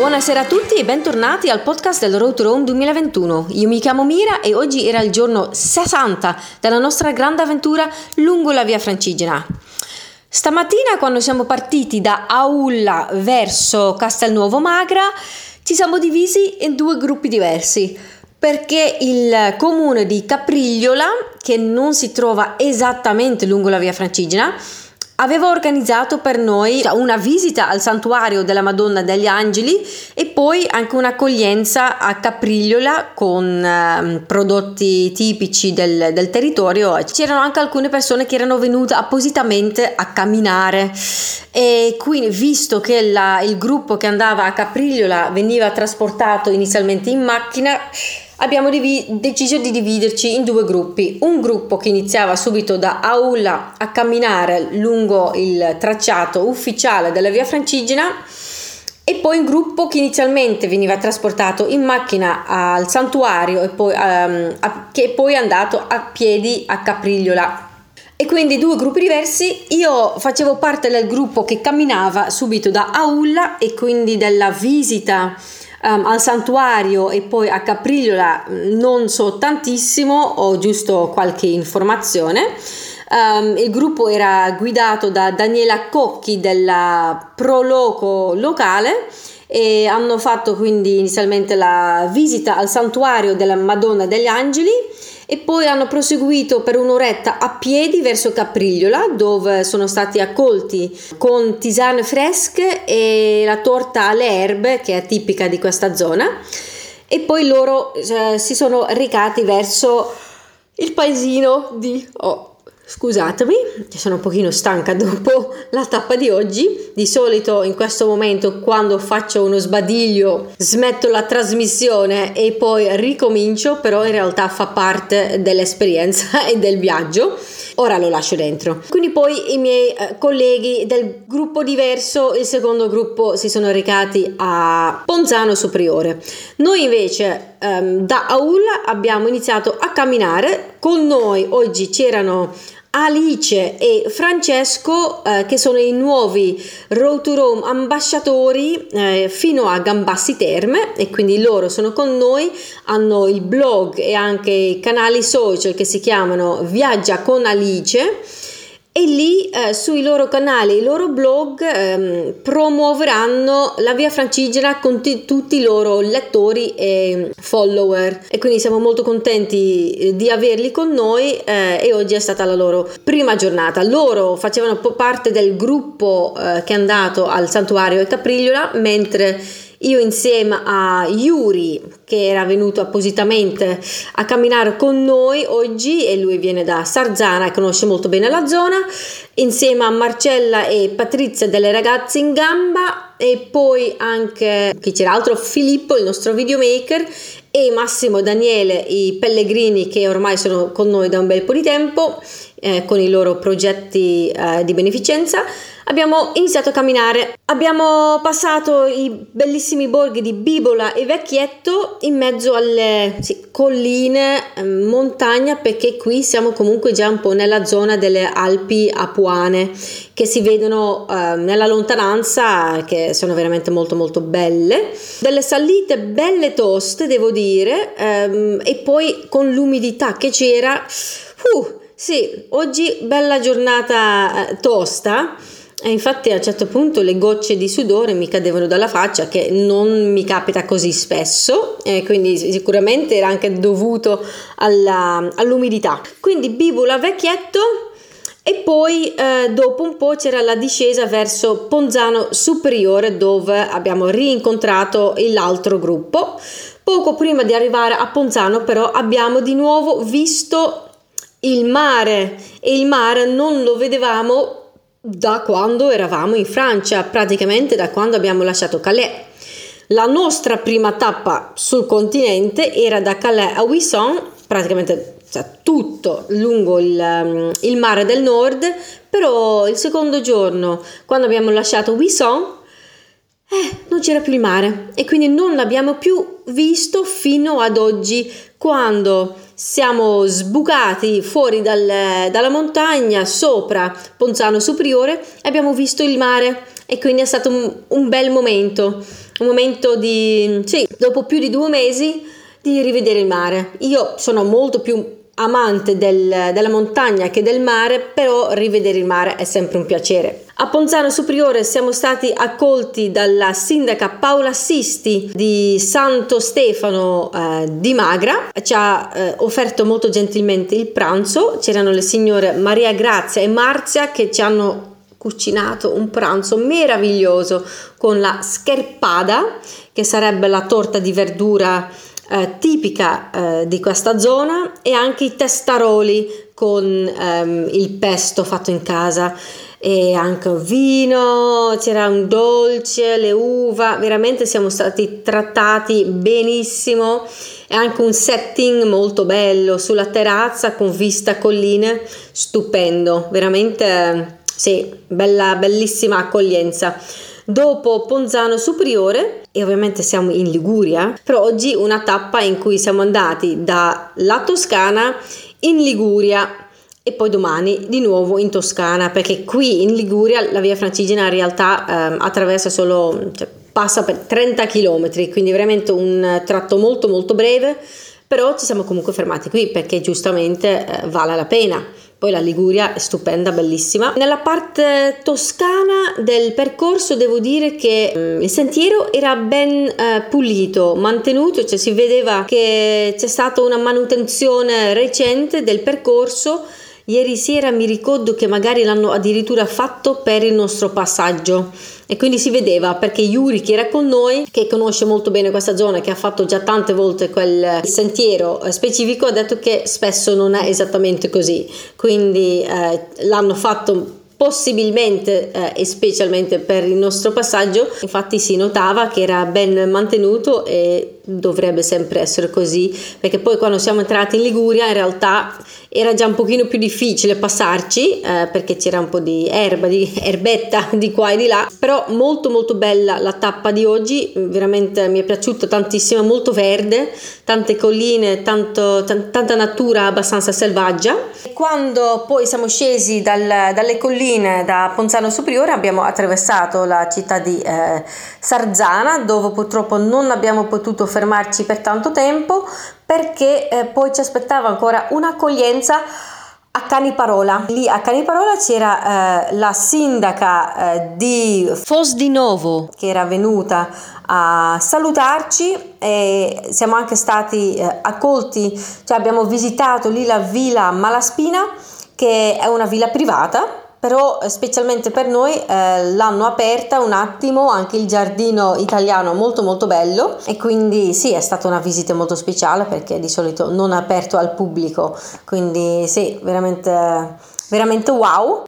Buonasera a tutti e bentornati al podcast del Road to Rome 2021. Io mi chiamo Mira e oggi era il giorno 60 della nostra grande avventura lungo la Via Francigena. Stamattina, quando siamo partiti da Aulla verso Castelnuovo Magra, ci siamo divisi in due gruppi diversi, perché il comune di Caprigliola, che non si trova esattamente lungo la Via Francigena, aveva organizzato per noi una visita al santuario della Madonna degli Angeli e poi anche un'accoglienza a Caprigliola con prodotti tipici del territorio. C'erano anche alcune persone che erano venute appositamente a camminare, e quindi, visto che il gruppo che andava a Caprigliola veniva trasportato inizialmente in macchina, abbiamo deciso di dividerci in due gruppi. Un gruppo che iniziava subito da Aulla a camminare lungo il tracciato ufficiale della Via Francigena, e poi un gruppo che inizialmente veniva trasportato in macchina al santuario e poi, che è poi andato a piedi a Caprigliola. E quindi due gruppi diversi. Io facevo parte del gruppo che camminava subito da Aulla, e quindi della visita al santuario e poi a Caprigliola non so tantissimo, ho giusto qualche informazione. Il gruppo era guidato da Daniela Cocchi della Proloco locale, e hanno fatto quindi inizialmente la visita al santuario della Madonna degli Angeli e poi hanno proseguito per un'oretta a piedi verso Caprigliola, dove sono stati accolti con tisane fresche e la torta alle erbe, che è tipica di questa zona, e poi loro si sono recati verso il paesino di... Scusatemi, sono un pochino stanca dopo la tappa di oggi. Di solito in questo momento, quando faccio uno sbadiglio, smetto la trasmissione e poi ricomincio, però in realtà fa parte dell'esperienza e del viaggio. Ora lo lascio dentro. Quindi poi i miei colleghi del gruppo diverso, il secondo gruppo, si sono recati a Ponzano Superiore. Noi invece da Aulla abbiamo iniziato a camminare. Con noi oggi c'erano Alice e Francesco, che sono i nuovi Road to Rome ambasciatori fino a Gambassi Terme, e quindi loro sono con noi, hanno il blog e anche i canali social che si chiamano Viaggia con Alice, e lì sui loro canali, i loro blog, promuoveranno la Via Francigena con tutti i loro lettori e follower, e quindi siamo molto contenti di averli con noi, e oggi è stata la loro prima giornata. Loro facevano parte del gruppo che è andato al santuario di Caprigliola, mentre io, insieme a Yuri, che era venuto appositamente a camminare con noi oggi, e lui viene da Sarzana e conosce molto bene la zona, insieme a Marcella e Patrizia delle ragazze in gamba, e poi anche chi c'era altro, Filippo il nostro videomaker, e Massimo e Daniele i pellegrini, che ormai sono con noi da un bel po' di tempo con i loro progetti di beneficenza. Abbiamo iniziato a camminare, abbiamo passato i bellissimi borghi di Bibola e Vecchietto in mezzo alle colline, montagna, perché qui siamo comunque già un po' nella zona delle Alpi Apuane, che si vedono nella lontananza, che sono veramente molto molto belle, delle salite belle toste, devo dire, e poi con l'umidità che c'era, sì, oggi bella giornata tosta. E infatti a un certo punto le gocce di sudore mi cadevano dalla faccia, che non mi capita così spesso, e quindi sicuramente era anche dovuto all'umidità. Quindi Bibola, Vecchietto, e poi dopo un po' c'era la discesa verso Ponzano Superiore, dove abbiamo rincontrato l'altro gruppo. Poco prima di arrivare a Ponzano però abbiamo di nuovo visto il mare, e il mare non lo vedevamo da quando eravamo in Francia, praticamente da quando abbiamo lasciato Calais. La nostra prima tappa sul continente era da Calais a Huisson, praticamente tutto lungo il mare del nord, però il secondo giorno, quando abbiamo lasciato Huisson, non c'era più il mare, e quindi non l'abbiamo più visto fino ad oggi, quando siamo sbucati fuori dalla montagna sopra Ponzano Superiore e abbiamo visto il mare, e quindi è stato un bel momento, un momento di, sì, dopo più di 2 mesi di rivedere il mare. Io sono molto più amante della montagna che del mare, però rivedere il mare è sempre un piacere. A Ponzano Superiore siamo stati accolti dalla sindaca Paola Sisti di Santo Stefano di Magra. Ci ha offerto molto gentilmente il pranzo. C'erano le signore Maria Grazia e Marzia che ci hanno cucinato un pranzo meraviglioso con la scherpada, che sarebbe la torta di verdura tipica di questa zona, e anche i testaroli con il pesto fatto in casa, e anche vino, c'era un dolce, le uva. Veramente siamo stati trattati benissimo, e anche un setting molto bello sulla terrazza con vista colline, stupendo, veramente sì, bellissima accoglienza. Dopo Ponzano Superiore, e ovviamente siamo in Liguria, però oggi una tappa in cui siamo andati dalla Toscana in Liguria e poi domani di nuovo in Toscana, perché qui in Liguria la Via Francigena in realtà attraversa solo, cioè, passa per 30 km, quindi veramente un tratto molto molto breve, però ci siamo comunque fermati qui perché giustamente vale la pena. Poi la Liguria è stupenda, bellissima. Nella parte toscana del percorso devo dire che il sentiero era ben pulito, mantenuto, cioè si vedeva che c'è stata una manutenzione recente del percorso. Ieri sera mi ricordo che magari l'hanno addirittura fatto per il nostro passaggio, e quindi si vedeva, perché Yuri, che era con noi, che conosce molto bene questa zona, che ha fatto già tante volte quel sentiero specifico, ha detto che spesso non è esattamente così, quindi l'hanno fatto possibilmente e specialmente per il nostro passaggio. Infatti si notava che era ben mantenuto e dovrebbe sempre essere così, perché poi quando siamo entrati in Liguria in realtà era già un pochino più difficile passarci perché c'era un po' di erba, di erbetta di qua e di là, però molto molto bella la tappa di oggi, veramente mi è piaciuta tantissimo, molto verde, tante colline, tanta natura abbastanza selvaggia. Quando poi siamo scesi dalle colline da Ponzano Superiore abbiamo attraversato la città di Sarzana, dove purtroppo non abbiamo potuto fermarci per tanto tempo perché poi ci aspettava ancora un'accoglienza a Caniparola. Lì a Caniparola c'era la sindaca di Fosdinovo che era venuta a salutarci, e siamo anche stati accolti, cioè abbiamo visitato lì la villa Malaspina, che è una villa privata, però specialmente per noi l'hanno aperta un attimo, anche il giardino italiano molto molto bello, e quindi sì, è stata una visita molto speciale perché di solito non è aperto al pubblico, quindi sì, veramente wow.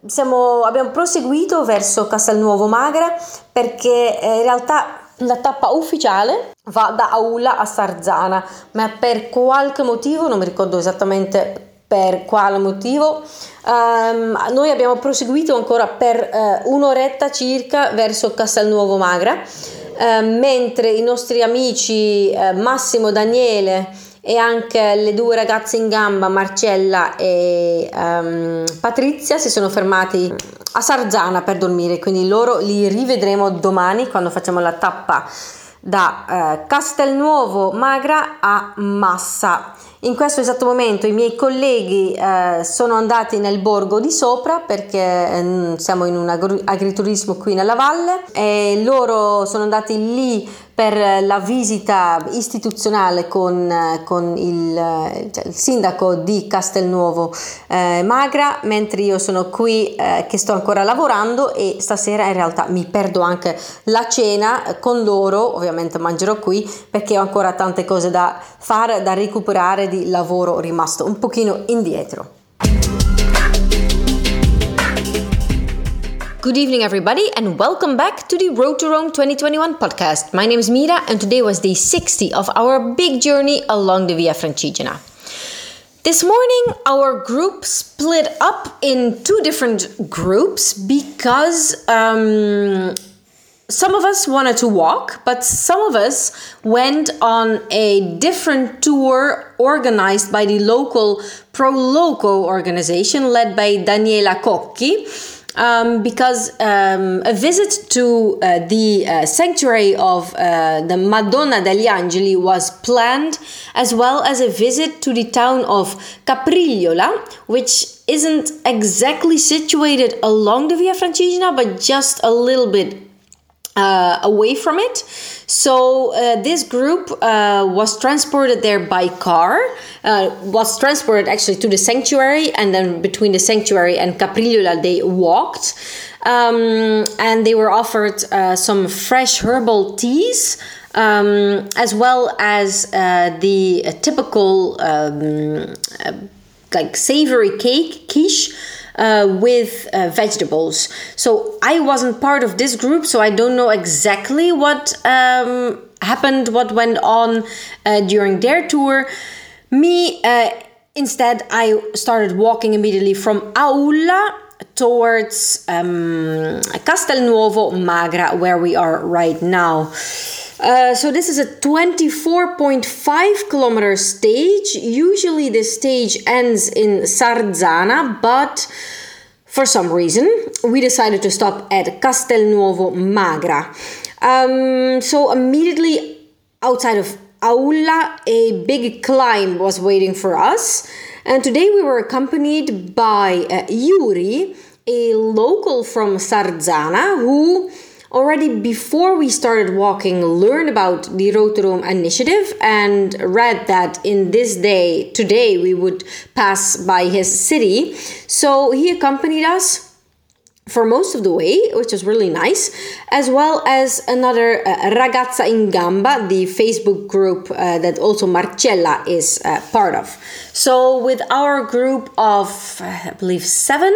Abbiamo proseguito verso Castelnuovo Magra perché in realtà la tappa ufficiale va da Aulla a Sarzana, ma per qualche motivo, non mi ricordo esattamente per quale motivo, noi abbiamo proseguito ancora per un'oretta circa verso Castelnuovo Magra, mentre i nostri amici Massimo, Daniele e anche le 2 ragazze in gamba, Marcella e Patrizia, si sono fermati a Sarzana per dormire, quindi loro li rivedremo domani quando facciamo la tappa da Castelnuovo Magra a Massa. In questo esatto momento i miei colleghi sono andati nel borgo di sopra perché siamo in un agriturismo qui nella valle, e loro sono andati lì per la visita istituzionale con il sindaco di Castelnuovo Magra, mentre io sono qui che sto ancora lavorando, e stasera in realtà mi perdo anche la cena con loro. Ovviamente mangerò qui perché ho ancora tante cose da fare, da recuperare di lavoro rimasto un pochino indietro. Good evening everybody, and welcome back to the Road to Rome 2021 podcast. My name is Mira, and today was day 60 of our big journey along the Via Francigena. This morning our group split up in 2 different groups because Some of us wanted to walk, but some of us went on a different tour organized by the local Proloco organization led by Daniela Cocchi, because a visit to the sanctuary of the Madonna degli Angeli was planned, as well as a visit to the town of Caprigliola, which isn't exactly situated along the Via Francigena, but just a little bit away from it. So this group was transported there by car, was transported actually to the sanctuary, and then between the sanctuary and Caprigliola they walked, and they were offered some fresh herbal teas, as well as the typical like savory cake, quiche, with vegetables. So I wasn't part of this group, so I don't know exactly what happened, what went on during their tour. Me, instead, I started walking immediately from Aulla towards Castelnuovo Magra, where we are right now. So this is a 24.5 kilometer stage. Usually this stage ends in Sarzana, but for some reason we decided to stop at Castelnuovo Magra. So immediately outside of Aulla, a big climb was waiting for us. And today we were accompanied by Yuri, a local from Sarzana, who already before we started walking learned about the Road to Rome initiative and read that in this day, today, we would pass by his city. So he accompanied us for most of the way, which is really nice, as well as another Ragazza in Gamba, the Facebook group that also Marcella is part of. So with our group of, I believe, 7,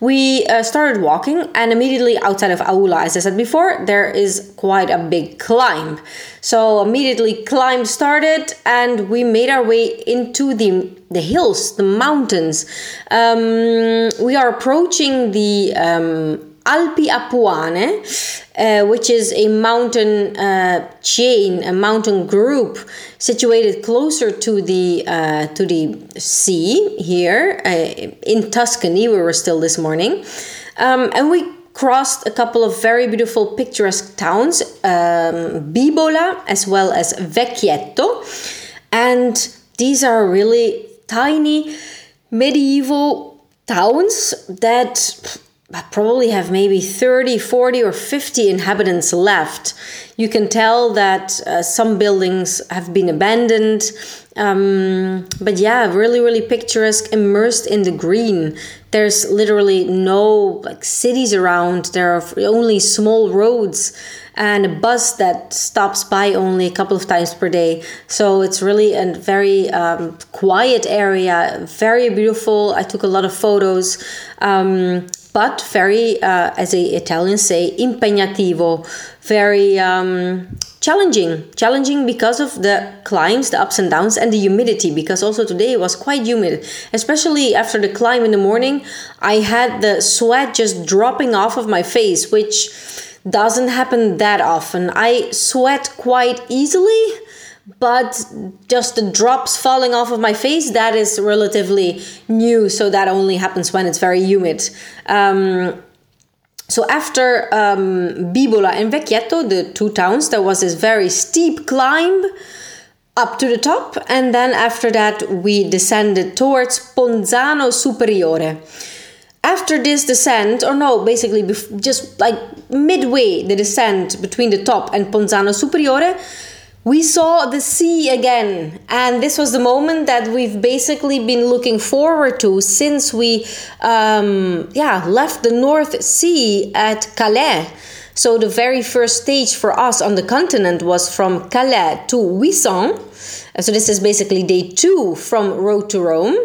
we started walking, and immediately outside of Aulla, as I said before, there is quite a big climb. So immediately climb started, and we made our way into the hills, the mountains. We are approaching the Alpi Apuane, which is a mountain chain, a mountain group situated closer to the sea here in Tuscany. We were still this morning, and we crossed a couple of very beautiful picturesque towns, Bibola as well as Vecchietto, and these are really tiny medieval towns that probably have maybe 30, 40 or 50 inhabitants left. You can tell that some buildings have been abandoned, but yeah, really, really picturesque, immersed in the green. There's literally no like cities around. There are only small roads and a bus that stops by only a couple of times per day. So it's really a very quiet area, very beautiful. I took a lot of photos, but very, as the Italians say, impegnativo, very challenging because of the climbs, the ups and downs, and the humidity, because also today it was quite humid, especially after the climb in the morning. I had the sweat just dropping off of my face, which doesn't happen that often. I sweat quite easily, but just the drops falling off of my face, that is relatively new, so that only happens when it's very humid. So after Bibola and Vecchietto, the 2 towns, there was this very steep climb up to the top, and then after that we descended towards Ponzano Superiore. After this descent, or no, basically just like midway the descent between the top and Ponzano Superiore, we saw the sea again, and this was the moment that we've basically been looking forward to since we left the North Sea at Calais. So the very first stage for us on the continent was from Calais to Huisson. So this is basically day 2 from Road to Rome.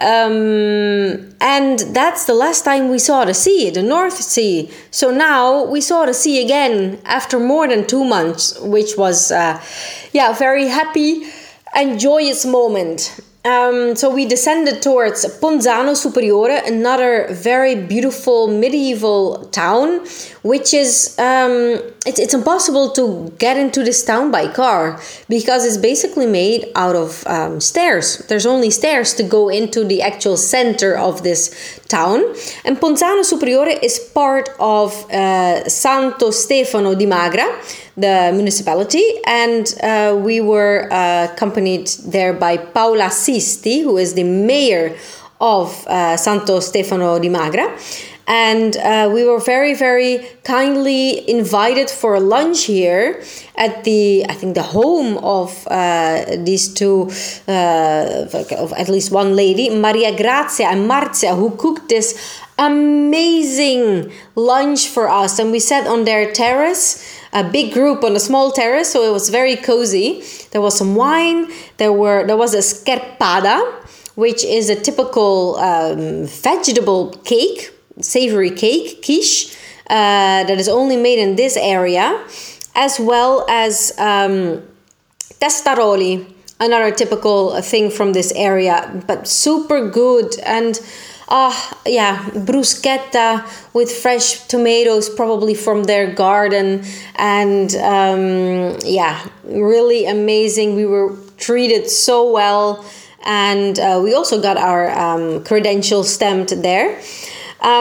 And that's the last time we saw the sea, the North Sea. So now we saw the sea again after more than 2 months, which was, very happy and joyous moment. So we descended towards Ponzano Superiore, another very beautiful medieval town, which is, it's impossible to get into this town by car because it's basically made out of stairs. There's only stairs to go into the actual center of this town. And Ponzano Superiore is part of Santo Stefano di Magra, the municipality, and we were accompanied there by Paola Sisti, who is the mayor of Santo Stefano di Magra, and we were very, very kindly invited for lunch here at the, I think, the home of these two, of at least one lady, Maria Grazia and Marzia, who cooked this amazing lunch for us, and we sat on their terrace, a big group on a small terrace, so it was very cozy. There was some wine, there was a scherpada, which is a typical vegetable cake, savory cake, quiche, that is only made in this area, as well as testaroli, another typical thing from this area, but super good. And bruschetta with fresh tomatoes, probably from their garden, and really amazing. We were treated so well, and we also got our credentials stamped there.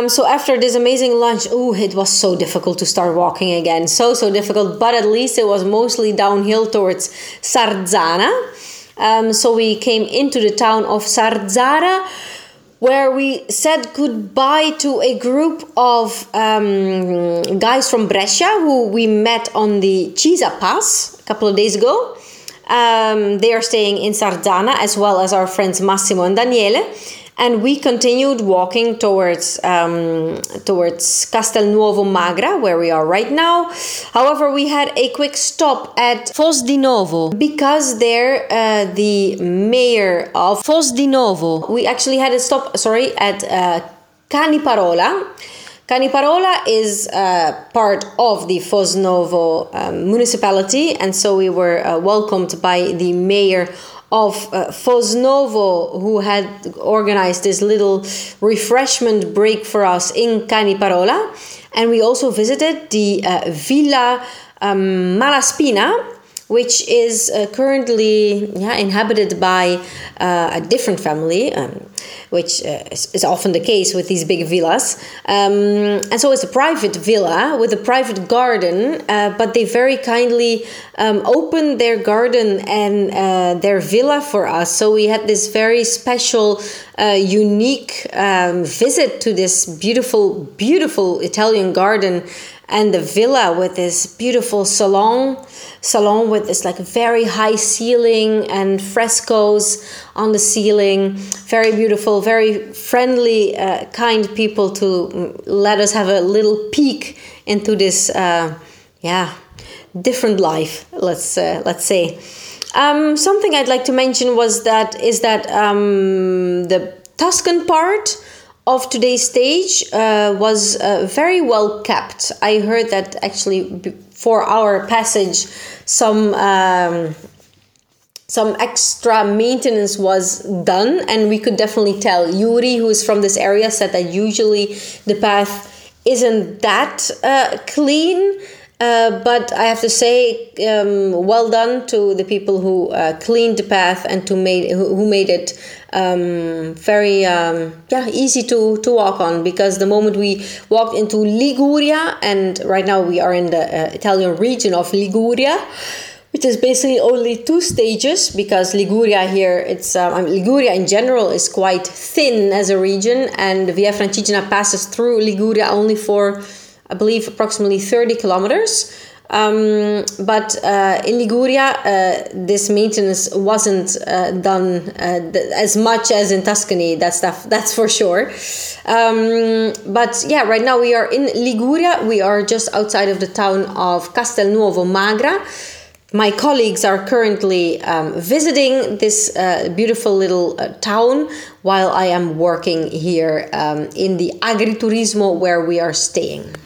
So after this amazing lunch, it was so difficult to start walking again, so difficult, but at least it was mostly downhill towards Sarzana. So we came into the town of Sarzana, where we said goodbye to a group of guys from Brescia who we met on the Cisa Pass a couple of days ago. They are staying in Sarzana, as well as our friends Massimo and Daniele. And we continued walking towards Castelnuovo Magra, where we are right now. However, we had a quick stop at Fosdinovo, because there the mayor of Fosdinovo. We actually had a stop, at Caniparola. Caniparola is part of the Fosdinovo municipality, and so we were welcomed by the mayor of Fosdinovo, who had organized this little refreshment break for us in Caniparola. And we also visited the Villa Malaspina, which is currently inhabited by a different family, which is often the case with these big villas. And so it's a private villa with a private garden, but they very kindly opened their garden and their villa for us. So we had this very special, unique visit to this beautiful, beautiful Italian garden, and the villa with this beautiful salon with this like very high ceiling and frescoes on the ceiling. Very beautiful, very friendly, kind people to let us have a little peek into this different life, let's say. Something I'd like to mention was that the Tuscan part of today's stage was very well kept. I heard that actually for our passage, some extra maintenance was done, and we could definitely tell. Yuri, who is from this area, said that usually the path isn't that clean. But I have to say, well done to the people who cleaned the path and who made it very easy to walk on, because the moment we walked into Liguria, and right now we are in the Italian region of Liguria, which is basically only two stages, because Liguria here, Liguria in general is quite thin as a region, and the Via Francigena passes through Liguria only for, I believe, approximately 30 kilometers. But in Liguria, this maintenance wasn't done as much as in Tuscany. That's for sure. But right now we are in Liguria. We are just outside of the town of Castelnuovo Magra. My colleagues are currently visiting this beautiful little town, while I am working here in the agriturismo where we are staying.